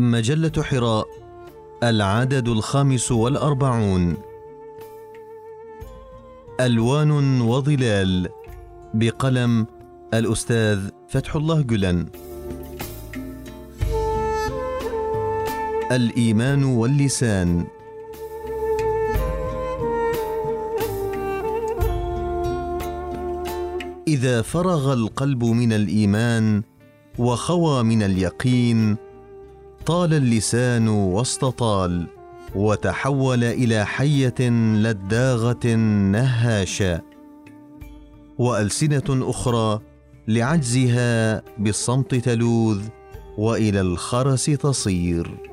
مجلة حراء، العدد 45. ألوان وظلال، بقلم الأستاذ فتح الله جلن. الإيمان واللسان. إذا فرغ القلب من الإيمان وخوى من اليقين، طال اللسان واستطال، وتحول إلى حية لداغة نهاشة، وألسنة أخرى لعجزها بالصمت تلوذ وإلى الخرس تصير.